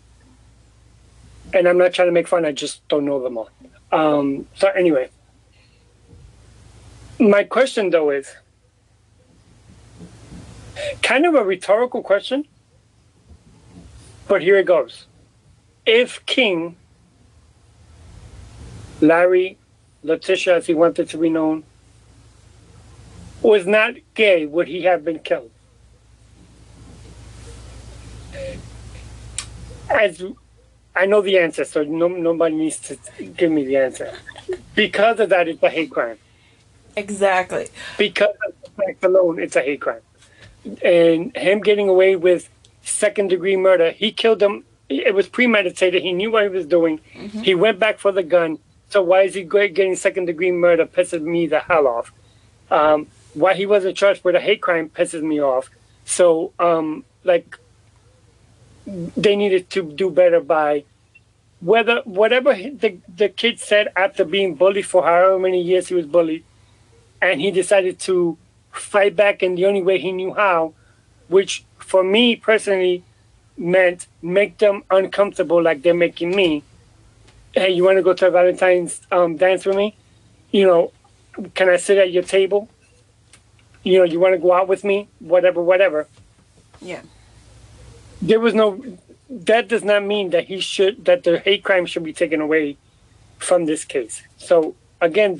I'm not trying to make fun. I just don't know them all. So anyway, my question though is kind of a rhetorical question, but here it goes. If King, Larry, Latisha, as he wanted to be known, was not gay, would he have been killed? As I know the answer, so nobody needs to give me the answer. Because of that, it's a hate crime. Exactly. Because of the fact alone, it's a hate crime. And him getting away with second-degree murder, he killed them It was premeditated. He knew what he was doing. Mm-hmm. He went back for the gun. So why is he getting second-degree murder? Pisses me the hell off. Why he wasn't charged with a hate crime pisses me off. So, they needed to do better by whatever the kid said after being bullied for however many years he was bullied, and he decided to fight back in the only way he knew how, which for me personally meant make them uncomfortable like they're making me. Hey, you want to go to a Valentine's dance with me? You know, can I sit at your table? You know, you want to go out with me? Whatever, whatever. Yeah. There was no... That does not mean that he should... That the hate crime should be taken away from this case. So, again,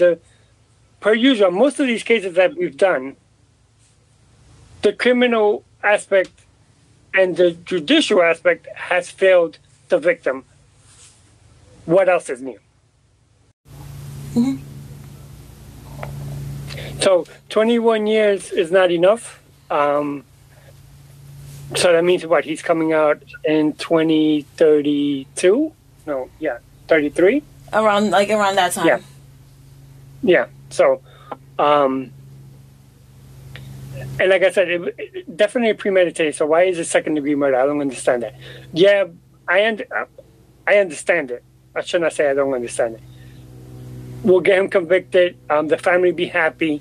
per usual, most of these cases that we've done, the criminal aspect and the judicial aspect has failed the victim. What else is new? Mm-hmm. So 21 years is not enough. So that means what? He's coming out in 2032? No, yeah, 33? Around that time. Yeah. Yeah. So, and like I said, it definitely premeditated. So why is it second-degree murder? I don't understand that. Yeah, I understand it. I should not say I don't understand it. We'll get him convicted. The family be happy,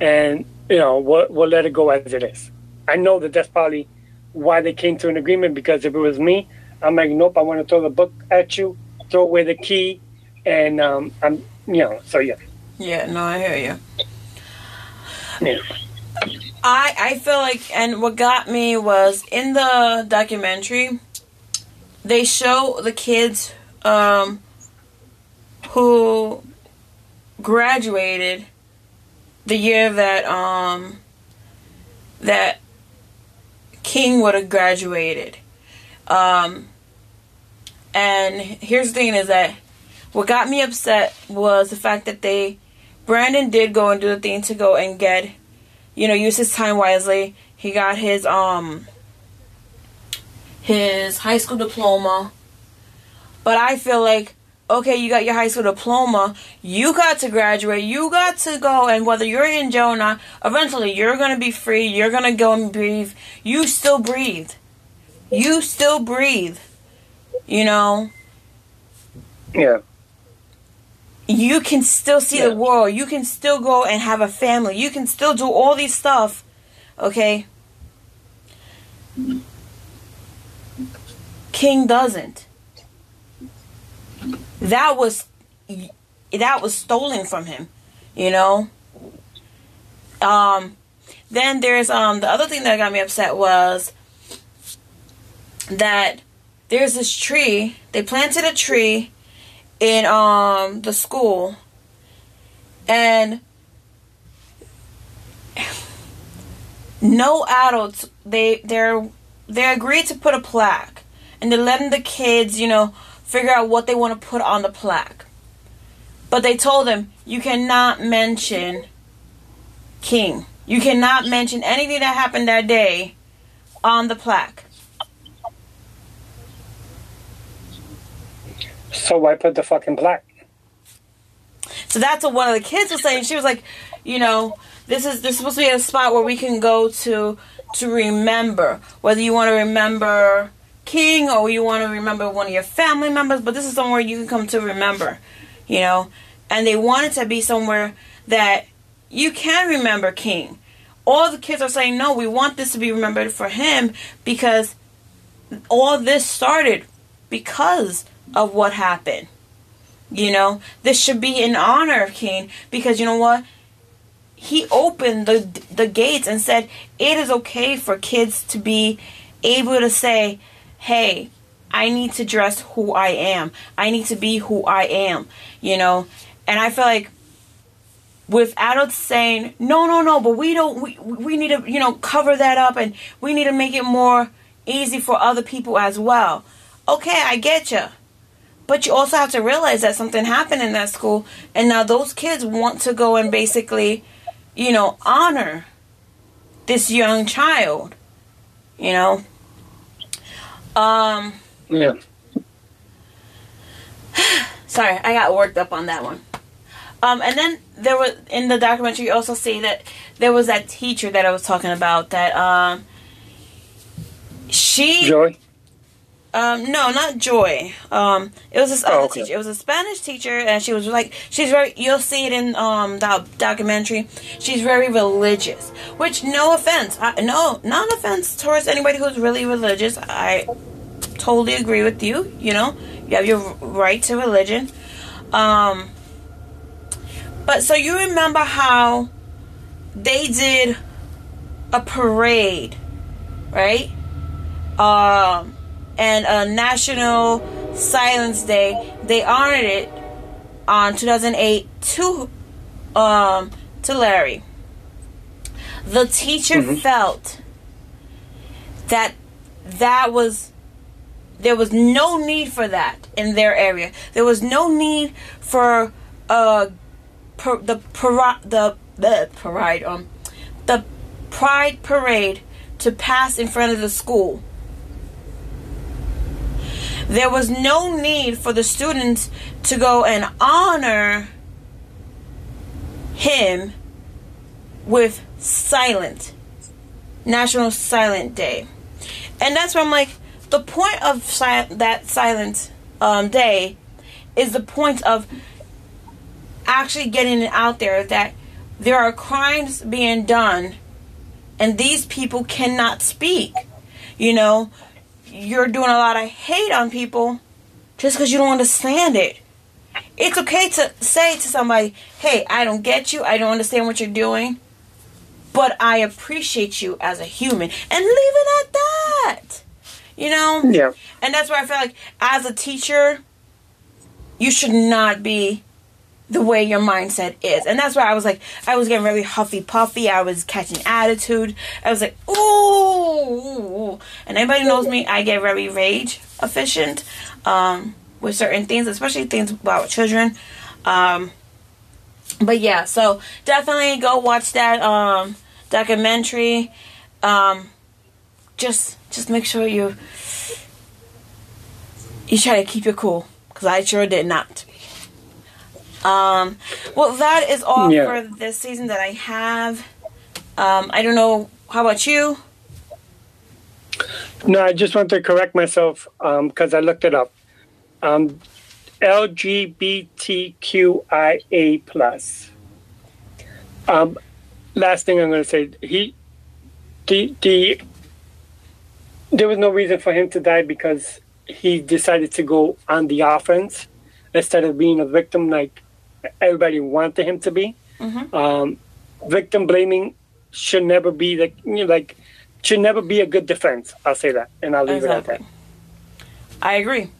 and you know we'll let it go as it is. I know that that's probably why they came to an agreement, because if it was me, I'm like, nope, I want to throw the book at you, throw away the key, and I'm, you know, so yeah. Yeah, no, I hear you. Yeah. I feel like, and what got me was in the documentary, they show the kids who graduated the year that that King would have graduated. And here's the thing is that what got me upset was the fact that Brandon did go and do the thing to go and get, you know, use his time wisely. He got his high school diploma. But I feel like, okay, you got your high school diploma. You got to graduate. You got to go. And whether you're in jail or not, eventually you're going to be free. You're going to go and breathe. You still breathe. You still breathe. You know? Yeah. You can still see the world. You can still go and have a family. You can still do all these stuff. Okay? King doesn't. That was stolen from him, you know. Then there's the other thing that got me upset was that there's this tree. They planted a tree in the school, and no adults. They agreed to put a plaque, and they're letting the kids, you know, figure out what they want to put on the plaque. But they told them, you cannot mention King. You cannot mention anything that happened that day on the plaque. So why put the fucking plaque? So that's what one of the kids was saying. She was like, you know, this is supposed to be a spot where we can go to remember. Whether you want to remember King or you want to remember one of your family members, but this is somewhere you can come to remember, you know. And they want it to be somewhere that you can remember King. All the kids are saying, no, we want this to be remembered for him, because all this started because of what happened. You know, this should be in honor of King, because you know what, he opened the gates and said it is okay for kids to be able to say, hey, I need to dress who I am. I need to be who I am, you know. And I feel like with adults saying, no, but we need to, you know, cover that up, and we need to make it more easy for other people as well. Okay, I get you. But you also have to realize that something happened in that school, and now those kids want to go and basically, you know, honor this young child, you know. Yeah. Sorry, I got worked up on that one. And then there was, in the documentary, you also see that there was that teacher that I was talking about that, she... Joy? No, not Joy. It was this other teacher. It was a Spanish teacher, and she was like, she's very, you'll see it in, the documentary, she's very religious, which, no offense, not offense towards anybody who's really religious, I totally agree with you, you know, you have your right to religion, but so you remember how they did a parade, right? And a National Silence Day. They honored it on 2008 to Larry. The teacher felt that there was no need for that in their area. There was no need for the Pride Parade to pass in front of the school. There was no need for the students to go and honor him with National Silent Day. And that's where I'm like, the point of that Silent Day is the point of actually getting it out there that there are crimes being done and these people cannot speak, you know? You're doing a lot of hate on people just because you don't understand it. It's okay to say to somebody, hey, I don't get you. I don't understand what you're doing. But I appreciate you as a human. And leave it at that. You know? Yeah. And that's why I feel like as a teacher, you should not be the way your mindset is. And that's why I was like, I was getting really huffy-puffy. I was catching attitude. I was like, ooh. And anybody who knows me, I get very rage efficient with certain things, especially things about children. But yeah, so definitely go watch that documentary. Just make sure you try to keep your cool, because I sure did not. Well, that is all for this season that I have. I don't know. How about you? No, I just want to correct myself because I looked it up. LGBTQIA+. Last thing I'm going to say, there was no reason for him to die because he decided to go on the offense instead of being a victim like everybody wanted him to be. Victim blaming should never be should never be a good defense. I'll say that, and I'll leave it at that. I agree.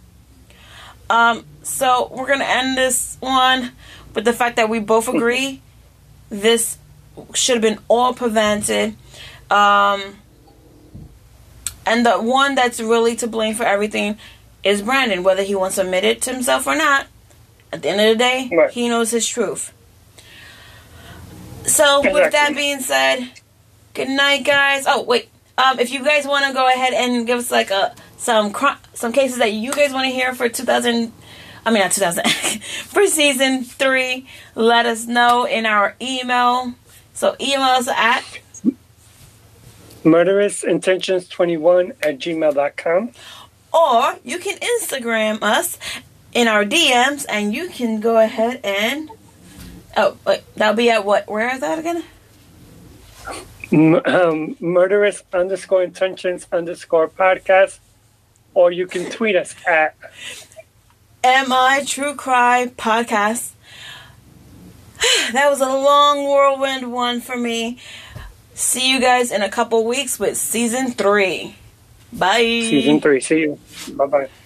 So we're gonna end this one with the fact that we both agree this should have been all prevented. And the one that's really to blame for everything is Brandon, whether he wants to admit it to himself or not. At the end of the day, he knows his truth. So, with that being said, good night, guys. Oh, wait. If you guys want to go ahead and give us some cases that you guys want to hear for for season 3, let us know in our email. So, email us at murderousintentions21@gmail.com. Or you can Instagram us in our DMs, and you can go ahead and... Oh, wait, that'll be at what? Where is that again? Murderous_intentions_podcast. Or you can tweet us at... MI True Crime Podcast. That was a long whirlwind one for me. See you guys in a couple weeks with season 3. Bye. Season 3. See you. Bye-bye.